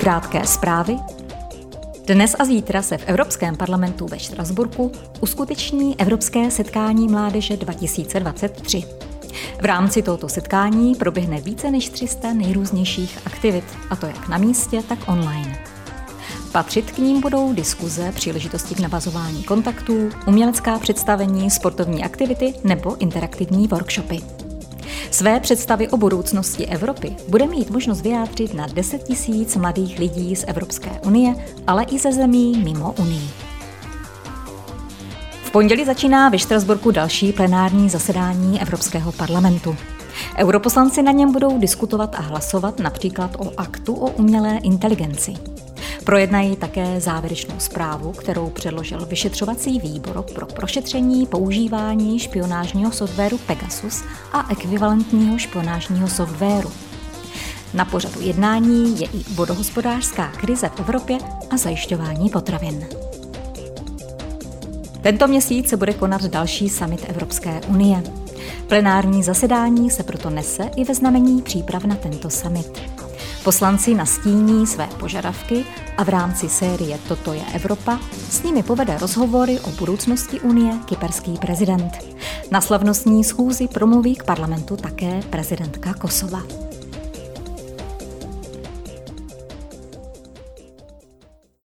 Krátké zprávy. Dnes a zítra se v Evropském parlamentu ve Štrasburku uskuteční Evropské setkání mládeže 2023. V rámci tohoto setkání proběhne více než 300 nejrůznějších aktivit, a to jak na místě, tak online. Patřit k ním budou diskuze, příležitosti k navazování kontaktů, umělecká představení, sportovní aktivity nebo interaktivní workshopy. Své představy o budoucnosti Evropy bude mít možnost vyjádřit na 10 000 mladých lidí z Evropské unie, ale i ze zemí mimo unii. V pondělí začíná ve Štrasburku další plenární zasedání Evropského parlamentu. Europoslanci na něm budou diskutovat a hlasovat například o aktu o umělé inteligenci. Projednají také závěrečnou zprávu, kterou předložil vyšetřovací výbor pro prošetření používání špionážního softwaru Pegasus a ekvivalentního špionážního softwaru. Na pořadu jednání je i vodohospodářská krize v Evropě a zajišťování potravin. Tento měsíc se bude konat další summit Evropské unie. Plenární zasedání se proto nese i ve znamení příprav na tento summit. Poslanci nastíní své požadavky a v rámci série Toto je Evropa s nimi povede rozhovory o budoucnosti Unie kyperský prezident. Na slavnostní schůzi promluví k parlamentu také prezidentka Kosova.